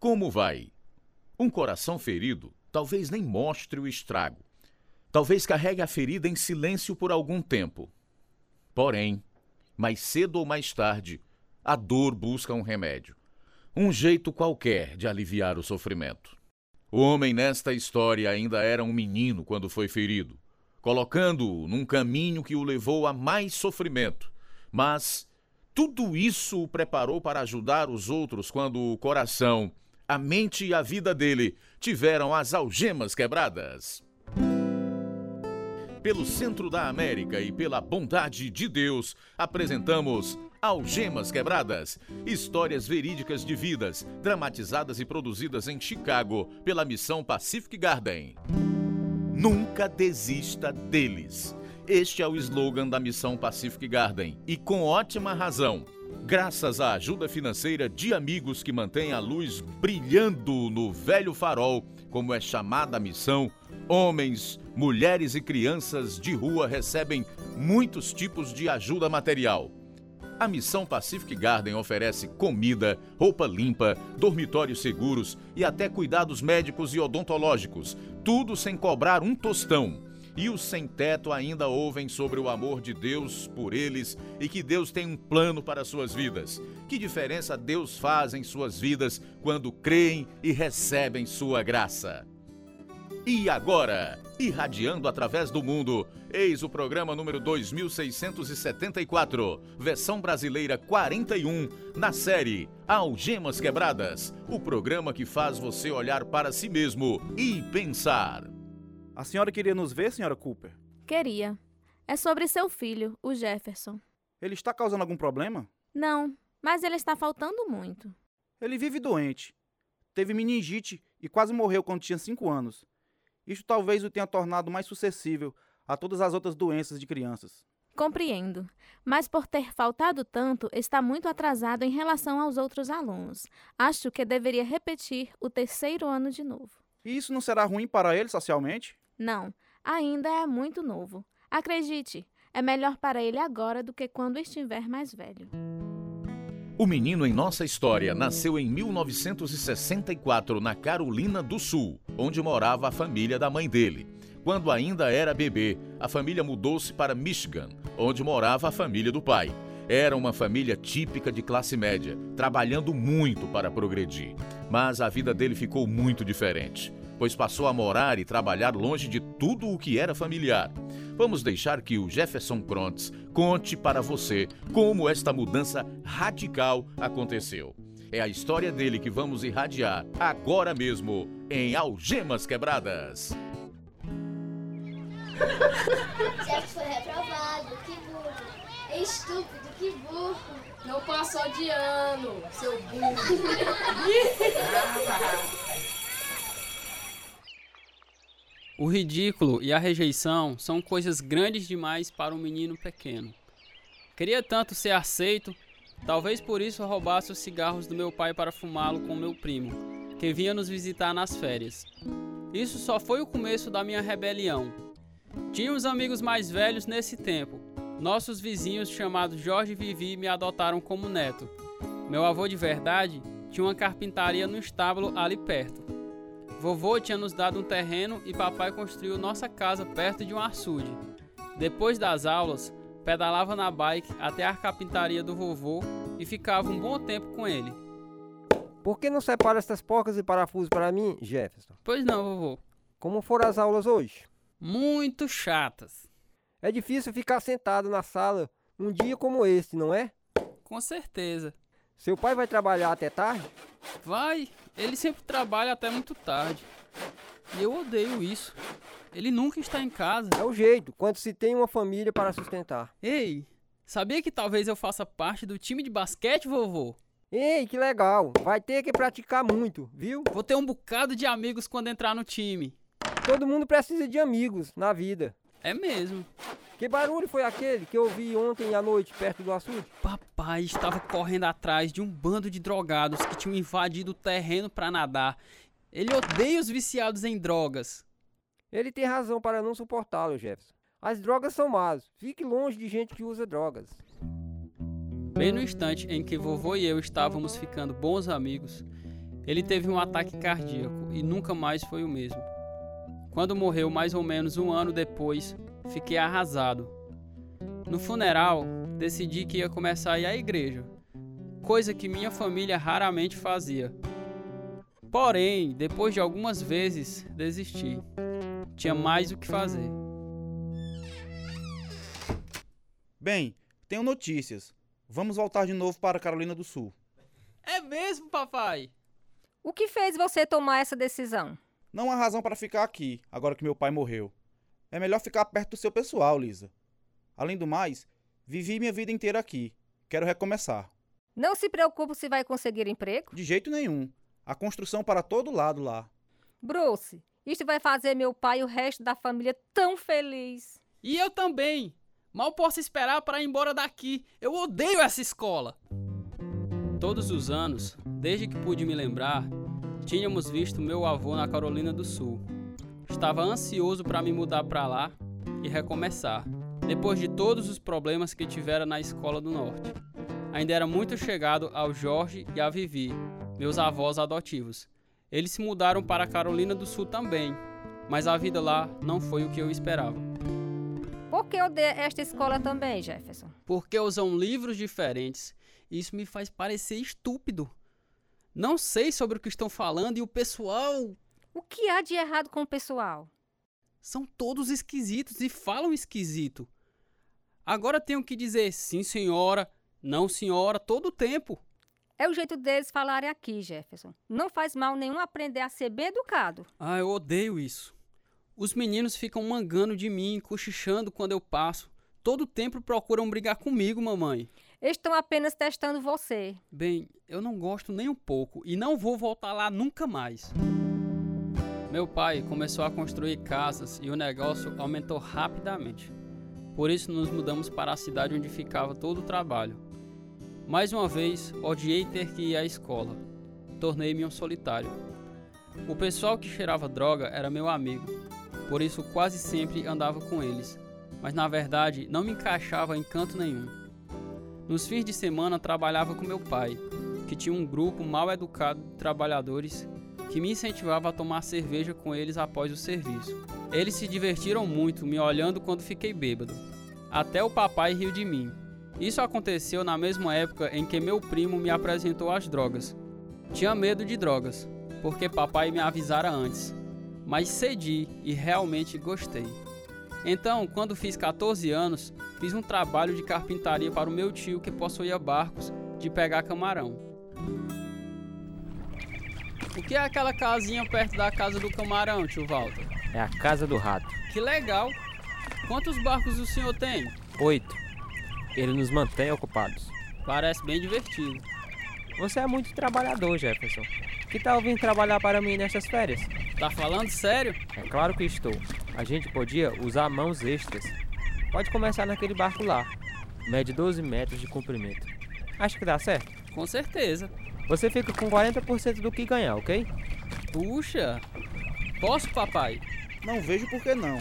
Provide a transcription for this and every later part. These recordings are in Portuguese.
Como vai? Um coração ferido talvez nem mostre o estrago. Talvez carregue a ferida em silêncio por algum tempo. Porém, mais cedo ou mais tarde, a dor busca um remédio. Um jeito qualquer de aliviar o sofrimento. O homem nesta história ainda era um menino quando foi ferido, colocando-o num caminho que o levou a mais sofrimento. Mas tudo isso o preparou para ajudar os outros quando o coração, a mente e a vida dele tiveram as algemas quebradas. Pelo centro da América e pela bondade de Deus, apresentamos Algemas Quebradas, histórias verídicas de vidas, dramatizadas e produzidas em Chicago pela Missão Pacific Garden. Nunca desista deles. Este é o slogan da Missão Pacific Garden e com ótima razão. Graças à ajuda financeira de amigos que mantêm a luz brilhando no velho farol, como é chamada a missão, homens, mulheres e crianças de rua recebem muitos tipos de ajuda material. A Missão Pacific Garden oferece comida, roupa limpa, dormitórios seguros e até cuidados médicos e odontológicos, tudo sem cobrar um tostão. E os sem-teto ainda ouvem sobre o amor de Deus por eles e que Deus tem um plano para suas vidas. Que diferença Deus faz em suas vidas quando creem e recebem sua graça. E agora, irradiando através do mundo, eis o programa número 2674, versão brasileira 41, na série Algemas Quebradas, o programa que faz você olhar para si mesmo e pensar. A senhora queria nos ver, senhora Cooper? Queria. É sobre seu filho, o Jefferson. Ele está causando algum problema? Não, mas ele está faltando muito. Ele vive doente. Teve meningite e quase morreu quando tinha 5 anos. Isto talvez o tenha tornado mais suscetível a todas as outras doenças de crianças. Compreendo, mas por ter faltado tanto, está muito atrasado em relação aos outros alunos. Acho que deveria repetir o 3º ano de novo. E isso não será ruim para ele socialmente? Não, ainda é muito novo. Acredite, é melhor para ele agora do que quando estiver mais velho. O menino em nossa história nasceu em 1964 na Carolina do Sul, onde morava a família da mãe dele. Quando ainda era bebê, a família mudou-se para Michigan, onde morava a família do pai. Era uma família típica de classe média, trabalhando muito para progredir. Mas a vida dele ficou muito diferente, pois passou a morar e trabalhar longe de tudo o que era familiar. Vamos deixar que o Jefferson Prontz conte para você como esta mudança radical aconteceu. É a história dele que vamos irradiar agora mesmo em Algemas Quebradas. Jeff foi reprovado, que burro. É estúpido, que burro. Não passou de ano, seu burro. O ridículo e a rejeição são coisas grandes demais para um menino pequeno. Queria tanto ser aceito, talvez por isso roubasse os cigarros do meu pai para fumá-lo com meu primo, que vinha nos visitar nas férias. Isso só foi o começo da minha rebelião. Tínhamos amigos mais velhos nesse tempo. Nossos vizinhos, chamados Jorge e Vivi, me adotaram como neto. Meu avô de verdade tinha uma carpintaria no estábulo ali perto. Vovô tinha nos dado um terreno e papai construiu nossa casa perto de um açude. Depois das aulas, pedalava na bike até a carpintaria do vovô e ficava um bom tempo com ele. Por que não separa essas porcas e parafusos para mim, Jefferson? Pois não, vovô. Como foram as aulas hoje? Muito chatas. É difícil ficar sentado na sala um dia como este, não é? Com certeza. Seu pai vai trabalhar até tarde? Vai, ele sempre trabalha até muito tarde. E eu odeio isso. Ele nunca está em casa. É o jeito, quando se tem uma família para sustentar. Ei, sabia que talvez eu faça parte do time de basquete, vovô? Ei, que legal. Vai ter que praticar muito, viu? Vou ter um bocado de amigos quando entrar no time. Todo mundo precisa de amigos na vida. É mesmo. Que barulho foi aquele que eu ouvi ontem à noite perto do açude? Papai estava correndo atrás de um bando de drogados que tinham invadido o terreno para nadar. Ele odeia os viciados em drogas. Ele tem razão para não suportá-lo, Jefferson. As drogas são más. Fique longe de gente que usa drogas. Bem no instante em que vovô e eu estávamos ficando bons amigos, Ele teve um ataque cardíaco e nunca mais foi o mesmo. Quando morreu mais ou menos um ano depois, fiquei arrasado. No funeral, decidi que ia começar a ir à igreja, coisa que minha família raramente fazia. Porém, depois de algumas vezes, desisti. Tinha mais o que fazer. Bem, tenho notícias. Vamos voltar de novo para a Carolina do Sul. É mesmo, papai? O que fez você tomar essa decisão? Não há razão para ficar aqui, agora que meu pai morreu. É melhor ficar perto do seu pessoal, Lisa. Além do mais, vivi minha vida inteira aqui. Quero recomeçar. Não se preocupe se vai conseguir emprego? De jeito nenhum. Há construção para todo lado lá. Bruce, isto vai fazer meu pai e o resto da família tão feliz. E eu também. Mal posso esperar para ir embora daqui. Eu odeio essa escola. Todos os anos, desde que pude me lembrar, tínhamos visto meu avô na Carolina do Sul. Estava ansioso para me mudar para lá e recomeçar. Depois de todos os problemas que tivera na escola do norte. Ainda era muito chegado ao Jorge e à Vivi, meus avós adotivos. Eles se mudaram para a Carolina do Sul também, mas a vida lá não foi o que eu esperava. Por que odeia esta escola também, Jefferson? Porque usam livros diferentes. Isso me faz parecer estúpido. Não sei sobre o que estão falando e o pessoal... O que há de errado com o pessoal? São todos esquisitos e falam esquisito. Agora tenho que dizer sim, senhora, não, senhora, todo o tempo. É o jeito deles falarem aqui, Jefferson. Não faz mal nenhum aprender a ser bem educado. Ah, eu odeio isso. Os meninos ficam mangando de mim, cochichando quando eu passo. Todo o tempo procuram brigar comigo, mamãe. Estão apenas testando você. Bem, eu não gosto nem um pouco e não vou voltar lá nunca mais. Meu pai começou a construir casas e o negócio aumentou rapidamente. Por isso nos mudamos para a cidade onde ficava todo o trabalho. Mais uma vez, odiei ter que ir à escola. Tornei-me um solitário. O pessoal que cheirava droga era meu amigo, por isso quase sempre andava com eles, mas na verdade não me encaixava em canto nenhum. Nos fins de semana trabalhava com meu pai, que tinha um grupo mal educado de trabalhadores que me incentivava a tomar cerveja com eles após o serviço. Eles se divertiram muito me olhando quando fiquei bêbado. Até o papai riu de mim. Isso aconteceu na mesma época em que meu primo me apresentou às drogas. Tinha medo de drogas, porque papai me avisara antes, mas cedi e realmente gostei. Então, quando fiz 14 anos, fiz um trabalho de carpintaria para o meu tio que possuía barcos de pegar camarão. O que é aquela casinha perto da casa do camarão, tio Walter? É a casa do rato. Que legal! Quantos barcos o senhor tem? 8. Ele nos mantém ocupados. Parece bem divertido. Você é muito trabalhador, Jefferson. Que tal vir trabalhar para mim nestas férias? Tá falando sério? É claro que estou. A gente podia usar mãos extras. Pode começar naquele barco lá. Mede 12 metros de comprimento. Acho que dá certo? Com certeza. Você fica com 40% do que ganhar, ok? Puxa! Posso, papai? Não vejo por que não.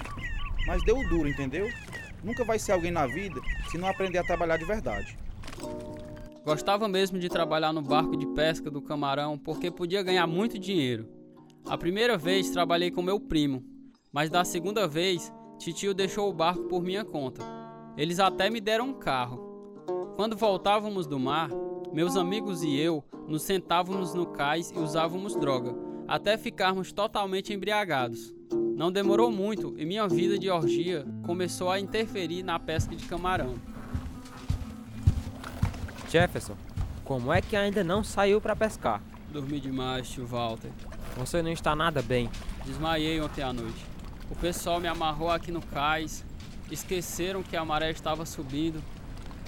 Mas deu o duro, entendeu? Nunca vai ser alguém na vida se não aprender a trabalhar de verdade. Gostava mesmo de trabalhar no barco de pesca do camarão porque podia ganhar muito dinheiro. A primeira vez trabalhei com meu primo, mas da segunda vez, titio deixou o barco por minha conta. Eles até me deram um carro. Quando voltávamos do mar, meus amigos e eu nos sentávamos no cais e usávamos droga, até ficarmos totalmente embriagados. Não demorou muito e minha vida de orgia começou a interferir na pesca de camarão. Jefferson, como é que ainda não saiu para pescar? Dormi demais, tio Walter. Você não está nada bem. Desmaiei ontem à noite. O pessoal me amarrou aqui no cais, esqueceram que a maré estava subindo.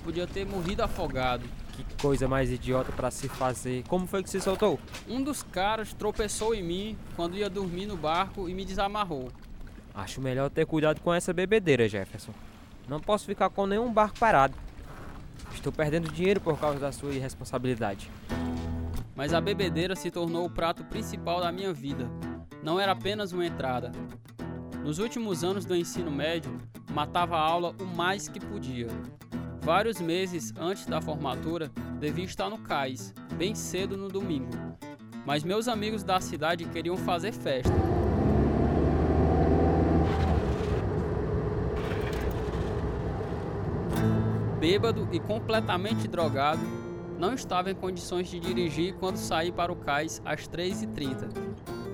Podia ter morrido afogado. Que coisa mais idiota para se fazer. Como foi que se soltou? Um dos caras tropeçou em mim quando ia dormir no barco e me desamarrou. Acho melhor ter cuidado com essa bebedeira, Jefferson. Não posso ficar com nenhum barco parado. Estou perdendo dinheiro por causa da sua irresponsabilidade. Mas a bebedeira se tornou o prato principal da minha vida. Não era apenas uma entrada. Nos últimos anos do ensino médio, matava a aula o mais que podia. Vários meses antes da formatura, devia estar no cais, bem cedo no domingo. mas meus amigos da cidade queriam fazer festa. Bêbado e completamente drogado, não estava em condições de dirigir quando saí para o cais às 3h30.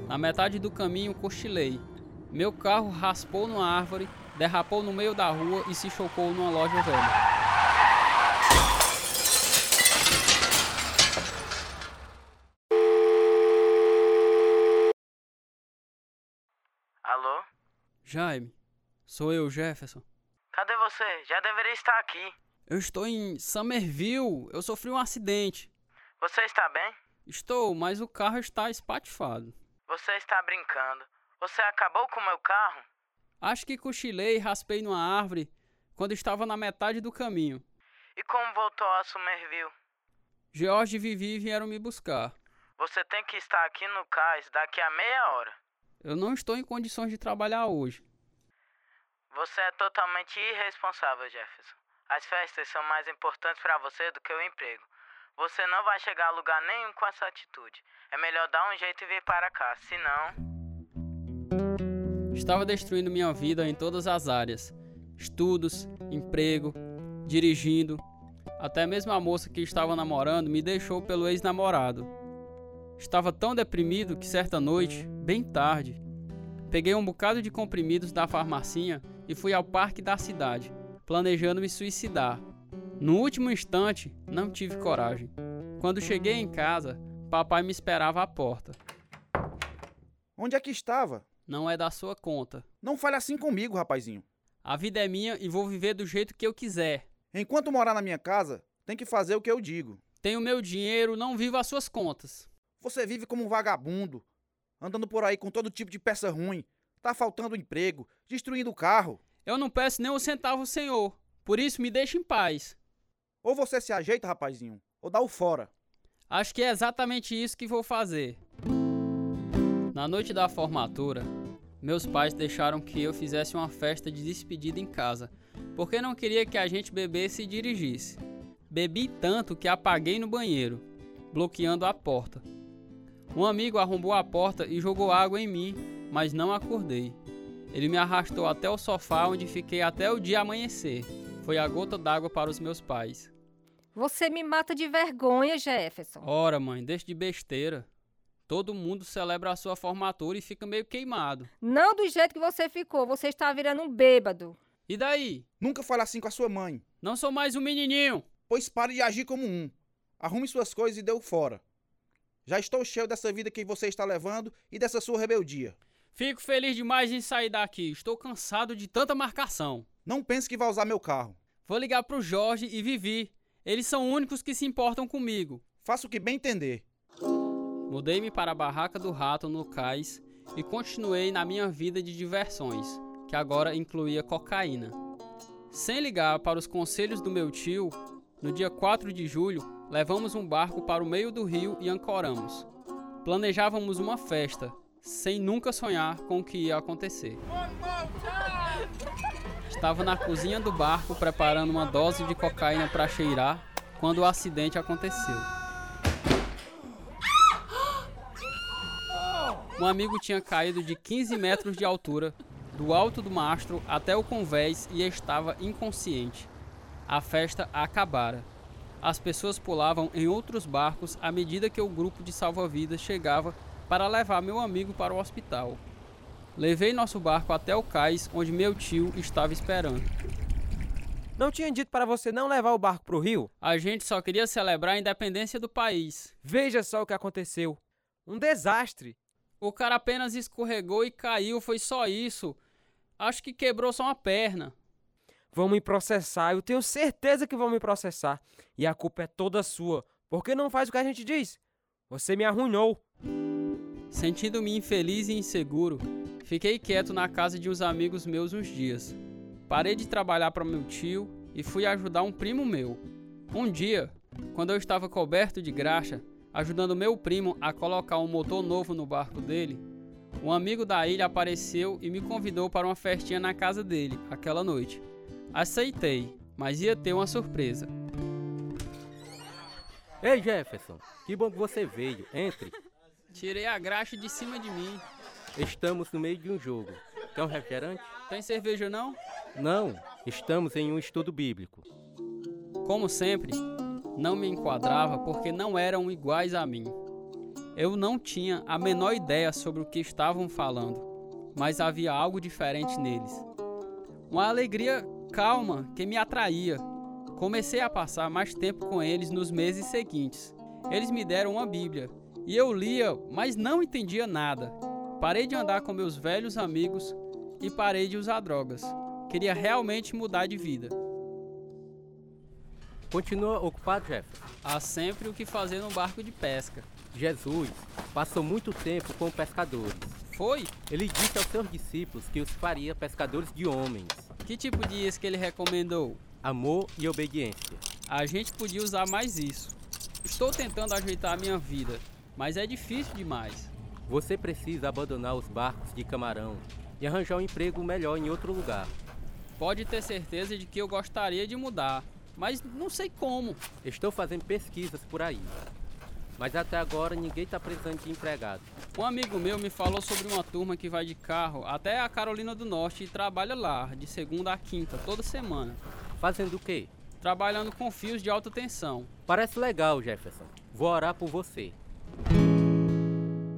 Na metade do caminho cochilei. Meu carro raspou numa árvore, derrapou no meio da rua e se chocou numa loja velha. Alô? Jaime, sou eu, Jefferson. Cadê você? Já deveria estar aqui. Eu estou em Somerville. Eu sofri um acidente. Você está bem? Estou, mas o carro está espatifado. Você está brincando. Você acabou com o meu carro? Acho que cochilei e raspei numa árvore quando estava na metade do caminho. E como voltou a Somerville? Jorge e Vivi vieram me buscar. Você tem que estar aqui no cais daqui a meia hora. Eu não estou em condições de trabalhar hoje. Você é totalmente irresponsável, Jefferson. As festas são mais importantes para você do que o emprego. Você não vai chegar a lugar nenhum com essa atitude. É melhor dar um jeito e vir para cá, senão... Estava destruindo minha vida em todas as áreas, estudos, emprego, dirigindo, até mesmo a moça que estava namorando me deixou pelo ex-namorado. Estava tão deprimido que certa noite, bem tarde, peguei um bocado de comprimidos da farmacinha e fui ao parque da cidade, planejando me suicidar. No último instante, não tive coragem. Quando cheguei em casa, papai me esperava à porta. Onde é que estava? Não é da sua conta. Não fale assim comigo, rapazinho. A vida é minha e vou viver do jeito que eu quiser. Enquanto morar na minha casa, tem que fazer o que eu digo. Tenho meu dinheiro, não vivo às suas contas. Você vive como um vagabundo, andando por aí com todo tipo de peça ruim, tá faltando emprego, destruindo o carro. Eu não peço nem um centavo ao senhor, por isso me deixe em paz. Ou você se ajeita, rapazinho, ou dá o fora. Acho que é exatamente isso que vou fazer. Na noite da formatura, meus pais deixaram que eu fizesse uma festa de despedida em casa, porque não queria que a gente bebesse e dirigisse. Bebi tanto que apaguei no banheiro, bloqueando a porta. Um amigo arrombou a porta e jogou água em mim, mas não acordei. Ele me arrastou até o sofá, onde fiquei até o dia amanhecer. Foi a gota d'água para os meus pais. Você me mata de vergonha, Jefferson. Ora, mãe, deixa de besteira. Todo mundo celebra a sua formatura e fica meio queimado. Não do jeito que você ficou, você está virando um bêbado. E daí? Nunca fale assim com a sua mãe. Não sou mais um menininho. Pois pare de agir como um. Arrume suas coisas e dê o fora. Já estou cheio dessa vida que você está levando e dessa sua rebeldia. Fico feliz demais em sair daqui. Estou cansado de tanta marcação. Não pense que vai usar meu carro. Vou ligar pro Jorge e Vivi. Eles são únicos que se importam comigo. Faça o que bem entender. Mudei-me para a barraca do rato no cais e continuei na minha vida de diversões, que agora incluía cocaína. Sem ligar para os conselhos do meu tio, no dia 4 de julho, levamos um barco para o meio do rio e ancoramos. Planejávamos uma festa, sem nunca sonhar com o que ia acontecer. Estava na cozinha do barco preparando uma dose de cocaína para cheirar, quando o acidente aconteceu. Um amigo tinha caído de 15 metros de altura, do alto do mastro até o convés e estava inconsciente. A festa acabara. As pessoas pulavam em outros barcos à medida que o grupo de salva-vidas chegava para levar meu amigo para o hospital. Levei nosso barco até o cais onde meu tio estava esperando. Não tinha dito para você não levar o barco para o rio? A gente só queria celebrar a independência do país. Veja só o que aconteceu. Um desastre. O cara apenas escorregou e caiu, foi só isso. Acho que quebrou só uma perna. Vão me processar, eu tenho certeza que vão me processar. E a culpa é toda sua, porque não faz o que a gente diz. Você me arruinou. Sentindo-me infeliz e inseguro, fiquei quieto na casa de uns amigos meus uns dias. Parei de trabalhar para meu tio e fui ajudar um primo meu. Um dia, quando eu estava coberto de graxa, ajudando meu primo a colocar um motor novo no barco dele, um amigo da ilha apareceu e me convidou para uma festinha na casa dele, aquela noite. Aceitei, mas ia ter uma surpresa. Ei, Jefferson, que bom que você veio, entre. Tirei a graxa de cima de mim. Estamos no meio de um jogo. Quer um refrigerante? Tem cerveja não? Não, estamos em um estudo bíblico. Como sempre, não me enquadrava porque não eram iguais a mim. Eu não tinha a menor ideia sobre o que estavam falando, mas havia algo diferente neles. Uma alegria calma que me atraía. Comecei a passar mais tempo com eles nos meses seguintes. Eles me deram uma Bíblia e eu lia, mas não entendia nada. Parei de andar com meus velhos amigos e parei de usar drogas. Queria realmente mudar de vida. Continua ocupado, Jefferson? Há sempre o que fazer num barco de pesca. Jesus passou muito tempo com pescadores. Foi? Ele disse aos seus discípulos que os faria pescadores de homens. Que tipo de isca ele recomendou? Amor e obediência. A gente podia usar mais isso. Estou tentando ajeitar a minha vida, mas é difícil demais. Você precisa abandonar os barcos de camarão e arranjar um emprego melhor em outro lugar. Pode ter certeza de que eu gostaria de mudar, mas não sei como. Estou fazendo pesquisas por aí, mas até agora ninguém está precisando de empregado. Um amigo meu me falou sobre uma turma que vai de carro até a Carolina do Norte e trabalha lá, de segunda a quinta, toda semana. Fazendo o quê? Trabalhando com fios de alta tensão. Parece legal, Jefferson. Vou orar por você.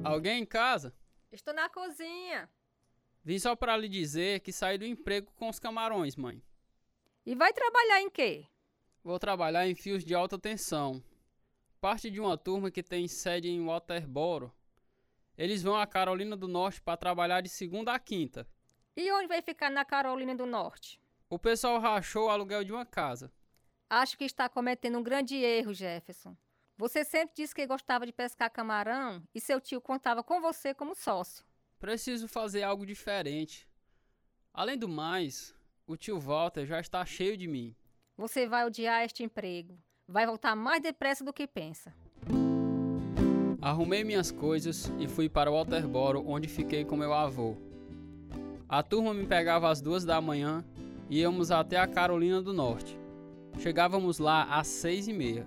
Alguém em casa? Estou na cozinha. Vim só para lhe dizer que saí do emprego com os camarões, mãe. E vai trabalhar em quê? Vou trabalhar em fios de alta tensão. Parte de uma turma que tem sede em Walterboro. Eles vão à Carolina do Norte para trabalhar de segunda a quinta. E onde vai ficar na Carolina do Norte? O pessoal rachou o aluguel de uma casa. Acho que está cometendo um grande erro, Jefferson. Você sempre disse que gostava de pescar camarão e seu tio contava com você como sócio. Preciso fazer algo diferente. Além do mais, o tio Walter já está cheio de mim. Você vai odiar este emprego. Vai voltar mais depressa do que pensa. Arrumei minhas coisas e fui para Walterboro, onde fiquei com meu avô. A turma me pegava às 2 da manhã e íamos até a Carolina do Norte. Chegávamos lá às 6h30.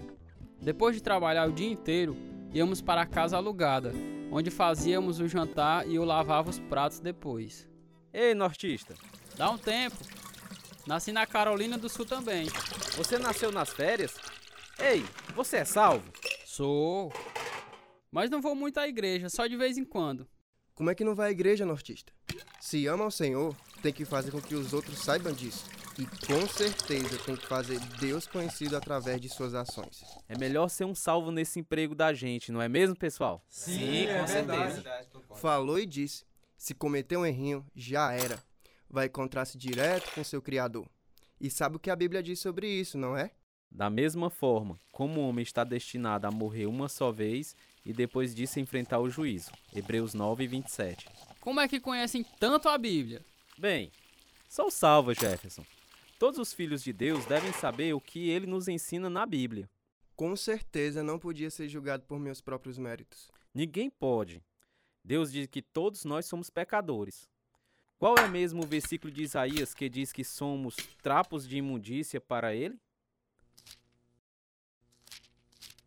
Depois de trabalhar o dia inteiro, íamos para a casa alugada, onde fazíamos o jantar e eu lavava os pratos depois. Ei, nortista! Dá um tempo! Nasci na Carolina do Sul também. Você nasceu nas férias? Ei, você é salvo? Sou. Mas não vou muito à igreja, só de vez em quando. Como é que não vai à igreja, nortista? Se ama ao Senhor, tem que fazer com que os outros saibam disso. E com certeza tem que fazer Deus conhecido através de suas ações. É melhor ser um salvo nesse emprego da gente, não é mesmo, pessoal? Sim, com certeza. Verdade. Falou e disse, se cometeu um errinho, já era. Vai encontrar-se direto com seu Criador. E sabe o que a Bíblia diz sobre isso, não é? Da mesma forma, como o homem está destinado a morrer uma só vez e depois disso enfrentar o juízo. Hebreus 9:27. Como é que conhecem tanto a Bíblia? Bem, sou salvo, Jefferson. Todos os filhos de Deus devem saber o que ele nos ensina na Bíblia. Com certeza não podia ser julgado por meus próprios méritos. Ninguém pode. Deus diz que todos nós somos pecadores. Qual é mesmo o versículo de Isaías que diz que somos trapos de imundícia para ele?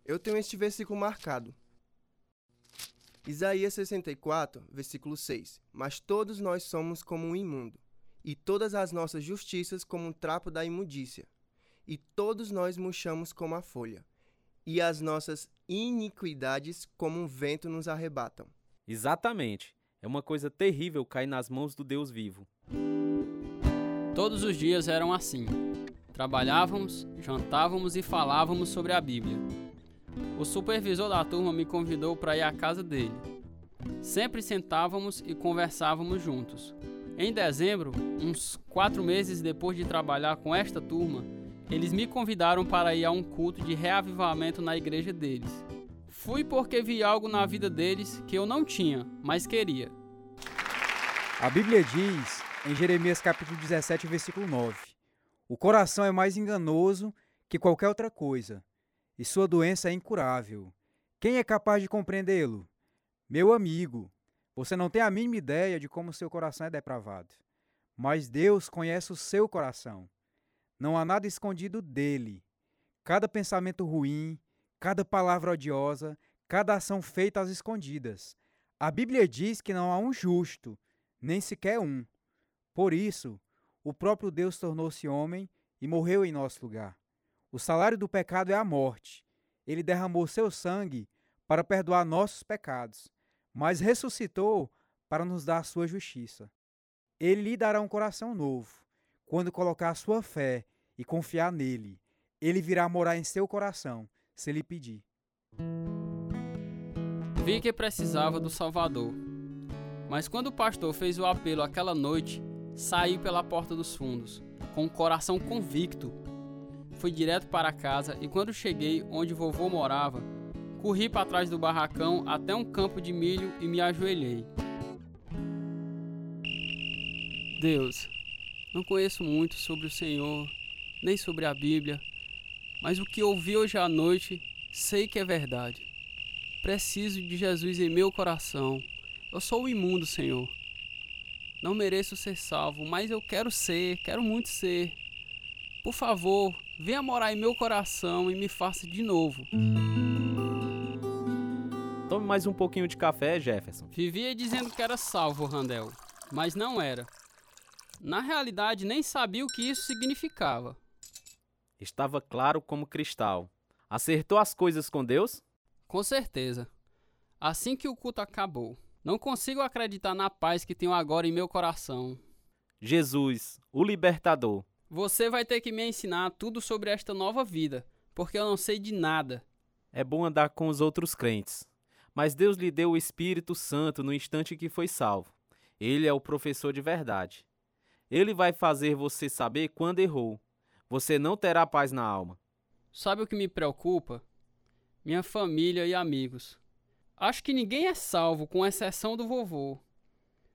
Eu tenho este versículo marcado. Isaías 64, versículo 6. Mas todos nós somos como um imundo, e todas as nossas justiças como um trapo da imundícia. E todos nós murchamos como a folha, e as nossas iniquidades como um vento nos arrebatam. Exatamente. É uma coisa terrível cair nas mãos do Deus vivo. Todos os dias eram assim. Trabalhávamos, jantávamos e falávamos sobre a Bíblia. O supervisor da turma me convidou para ir à casa dele. Sempre sentávamos e conversávamos juntos. Em dezembro, uns 4 meses depois de trabalhar com esta turma, eles me convidaram para ir a um culto de reavivamento na igreja deles. Fui porque vi algo na vida deles que eu não tinha, mas queria. A Bíblia diz, em Jeremias capítulo 17, versículo 9, o coração é mais enganoso que qualquer outra coisa. E sua doença é incurável. Quem é capaz de compreendê-lo? Meu amigo, você não tem a mínima ideia de como seu coração é depravado. Mas Deus conhece o seu coração. Não há nada escondido dele. Cada pensamento ruim, cada palavra odiosa, cada ação feita às escondidas. A Bíblia diz que não há um justo, nem sequer um. Por isso, o próprio Deus tornou-se homem e morreu em nosso lugar. O salário do pecado é a morte. Ele derramou seu sangue para perdoar nossos pecados, mas ressuscitou para nos dar sua justiça. Ele lhe dará um coração novo. Quando colocar sua fé e confiar nele, ele virá morar em seu coração, se lhe pedir. Vi que precisava do Salvador. Mas quando o pastor fez o apelo aquela noite, saí pela porta dos fundos, com o coração convicto. Fui direto para casa e quando cheguei onde vovô morava, corri para trás do barracão até um campo de milho e me ajoelhei. Deus, não conheço muito sobre o Senhor, nem sobre a Bíblia, mas o que ouvi hoje à noite, sei que é verdade. Preciso de Jesus em meu coração. Eu sou o imundo, Senhor. Não mereço ser salvo, mas eu quero muito ser. Por favor, venha morar em meu coração e me faça de novo. Tome mais um pouquinho de café, Jefferson. Vivia dizendo que era salvo, Randel, mas não era. Na realidade, nem sabia o que isso significava. Estava claro como cristal. Acertou as coisas com Deus? Com certeza. Assim que o culto acabou. Não consigo acreditar na paz que tenho agora em meu coração. Jesus, o libertador. Você vai ter que me ensinar tudo sobre esta nova vida, porque eu não sei de nada. É bom andar com os outros crentes. Mas Deus lhe deu o Espírito Santo no instante que foi salvo. Ele é o professor de verdade. Ele vai fazer você saber quando errou. Você não terá paz na alma. Sabe o que me preocupa? Minha família e amigos. Acho que ninguém é salvo, com exceção do vovô.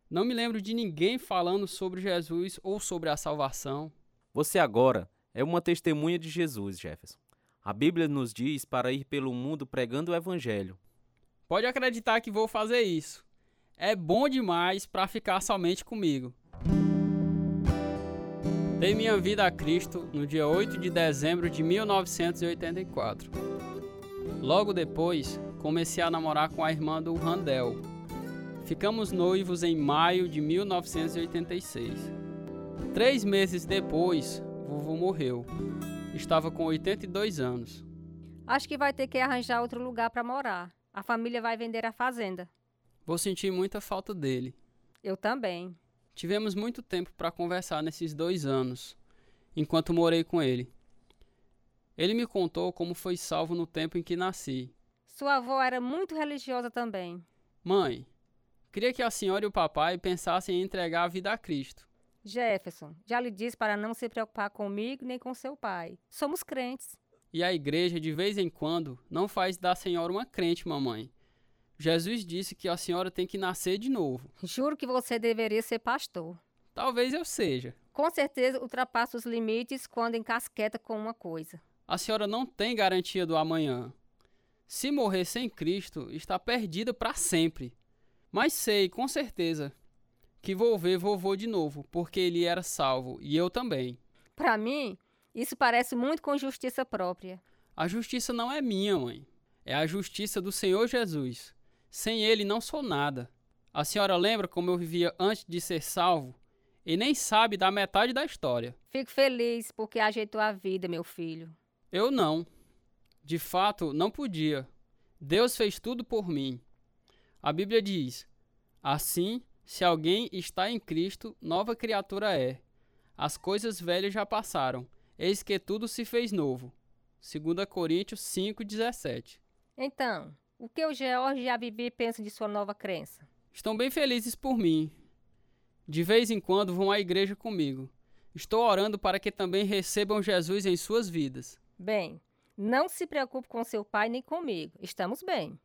Não me lembro de ninguém falando sobre Jesus ou sobre a salvação. Você agora é uma testemunha de Jesus, Jefferson. A Bíblia nos diz para ir pelo mundo pregando o Evangelho. Pode acreditar que vou fazer isso. É bom demais para ficar somente comigo. Dei minha vida a Cristo no dia 8 de dezembro de 1984. Logo depois, comecei a namorar com a irmã do Randel. Ficamos noivos em maio de 1986. 3 meses depois, vovô morreu. Estava com 82 anos. Acho que vai ter que arranjar outro lugar para morar. A família vai vender a fazenda. Vou sentir muita falta dele. Eu também. Tivemos muito tempo para conversar nesses 2 anos, enquanto morei com ele. Ele me contou como foi salvo no tempo em que nasci. Sua avó era muito religiosa também. Mãe, queria que a senhora e o papai pensassem em entregar a vida a Cristo. Jefferson, já lhe disse para não se preocupar comigo nem com seu pai. Somos crentes. E a igreja, de vez em quando, não faz da senhora uma crente, mamãe. Jesus disse que a senhora tem que nascer de novo. Juro que você deveria ser pastor. Talvez eu seja. Com certeza ultrapassa os limites quando encasqueta com uma coisa. A senhora não tem garantia do amanhã. Se morrer sem Cristo, está perdida para sempre. Mas sei, com certeza, que vou ver vovô de novo, porque ele era salvo, e eu também. Para mim, isso parece muito com justiça própria. A justiça não é minha, mãe. É a justiça do Senhor Jesus. Sem ele não sou nada. A senhora lembra como eu vivia antes de ser salvo? E nem sabe da metade da história. Fico feliz porque ajeitou a vida, meu filho. Eu não. De fato, não podia. Deus fez tudo por mim. A Bíblia diz: assim, se alguém está em Cristo, nova criatura é. As coisas velhas já passaram, eis que tudo se fez novo. 2 Coríntios 5,17. Então, o que o Jorge e a Vivi pensam de sua nova crença? Estão bem felizes por mim. De vez em quando vão à igreja comigo. Estou orando para que também recebam Jesus em suas vidas. Bem, não se preocupe com seu pai nem comigo. Estamos bem.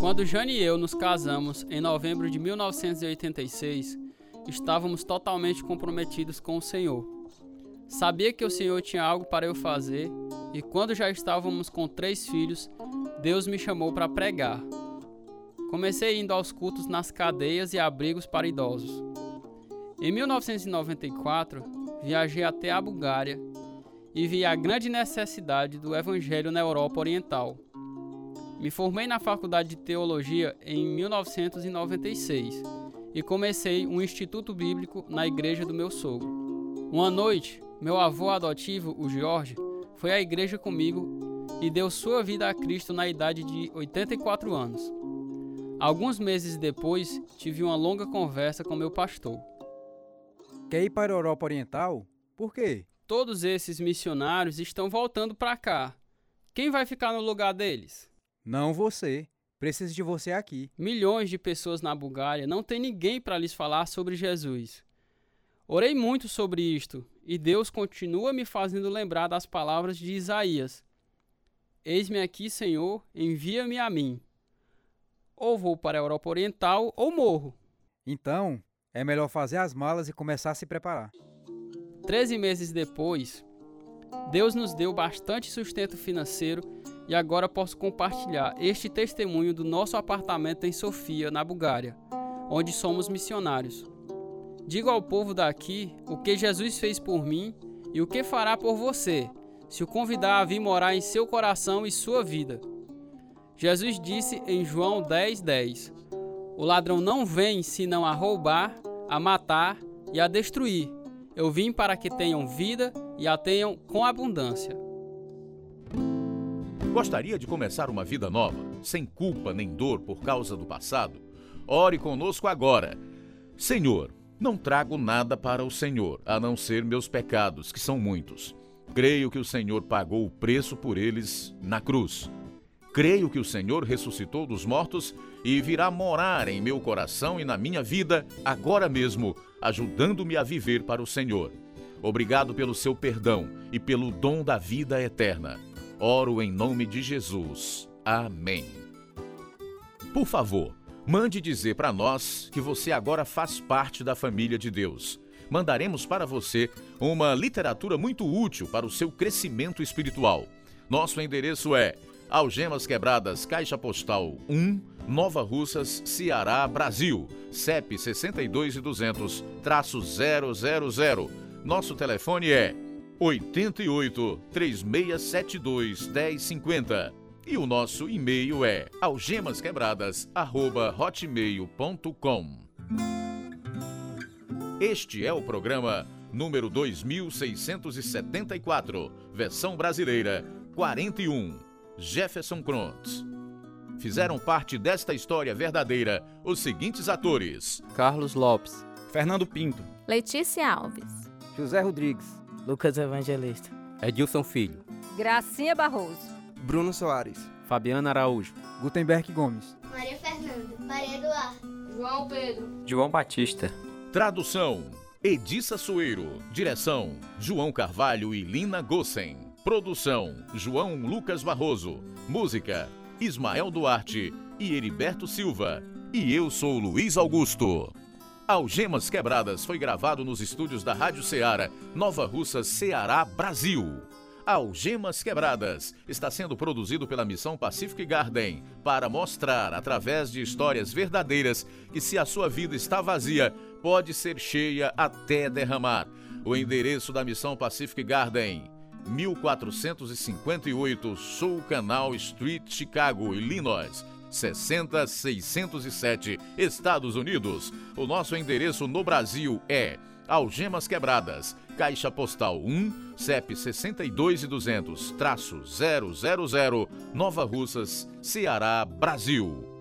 Quando Jane e eu nos casamos, em novembro de 1986, estávamos totalmente comprometidos com o Senhor. Sabia que o Senhor tinha algo para eu fazer e quando já estávamos com 3 filhos, Deus me chamou para pregar. Comecei indo aos cultos nas cadeias e abrigos para idosos. Em 1994, viajei até a Bulgária e vi a grande necessidade do Evangelho na Europa Oriental. Me formei na Faculdade de Teologia em 1996 e comecei um instituto bíblico na igreja do meu sogro. Uma noite, meu avô adotivo, o Jorge, foi à igreja comigo e deu sua vida a Cristo na idade de 84 anos. Alguns meses depois, tive uma longa conversa com meu pastor. Quer ir para a Europa Oriental? Por quê? Todos esses missionários estão voltando para cá. Quem vai ficar no lugar deles? Não você. Preciso de você aqui. Milhões de pessoas na Bulgária não tem ninguém para lhes falar sobre Jesus. Orei muito sobre isto, e Deus continua me fazendo lembrar das palavras de Isaías. Eis-me aqui, Senhor, envia-me a mim. Ou vou para a Europa Oriental, ou morro. Então, é melhor fazer as malas e começar a se preparar. 13 meses depois, Deus nos deu bastante sustento financeiro e agora posso compartilhar este testemunho do nosso apartamento em Sofia, na Bulgária, onde somos missionários. Digo ao povo daqui o que Jesus fez por mim e o que fará por você, se o convidar a vir morar em seu coração e sua vida. Jesus disse em João 10:10, o ladrão não vem senão a roubar, a matar e a destruir. Eu vim para que tenham vida e a tenham com abundância. Gostaria de começar uma vida nova, sem culpa nem dor por causa do passado? Ore conosco agora. Senhor, não trago nada para o Senhor, a não ser meus pecados, que são muitos. Creio que o Senhor pagou o preço por eles na cruz. Creio que o Senhor ressuscitou dos mortos e virá morar em meu coração e na minha vida agora mesmo, ajudando-me a viver para o Senhor. Obrigado pelo seu perdão e pelo dom da vida eterna. Oro em nome de Jesus. Amém. Por favor, mande dizer para nós que você agora faz parte da família de Deus. Mandaremos para você uma literatura muito útil para o seu crescimento espiritual. Nosso endereço é Algemas Quebradas, Caixa Postal 1, Nova Russas, Ceará, Brasil, CEP 62200-000. Nosso telefone é 88-3672-1050. E o nosso e-mail é algemasquebradas@hotmail.com. Este é o programa número 2674, versão brasileira 41, Jefferson Prontz. Fizeram parte desta história verdadeira os seguintes atores: Carlos Lopes, Fernando Pinto, Letícia Alves, José Rodrigues, Lucas Evangelista, Edilson Filho, Gracinha Barroso, Bruno Soares, Fabiana Araújo, Gutenberg Gomes, Maria Fernanda, Maria Eduardo, João Pedro, João Batista. Tradução: Edissa Soeiro. Direção: João Carvalho e Lina Gossen. Produção: João Lucas Barroso. Música: Ismael Duarte e Heriberto Silva. E eu sou Luiz Augusto. Algemas Quebradas foi gravado nos estúdios da Rádio Ceará, Nova Russas, Ceará, Brasil. Algemas Quebradas está sendo produzido pela Missão Pacific Garden para mostrar, através de histórias verdadeiras, que se a sua vida está vazia, pode ser cheia até derramar. O endereço da Missão Pacific Garden, 1458 Sul Canal Street, Chicago, Illinois, 60607, Estados Unidos. O nosso endereço no Brasil é Algemas Quebradas, Caixa Postal 1, CEP 62200-000, Nova Russas, Ceará, Brasil.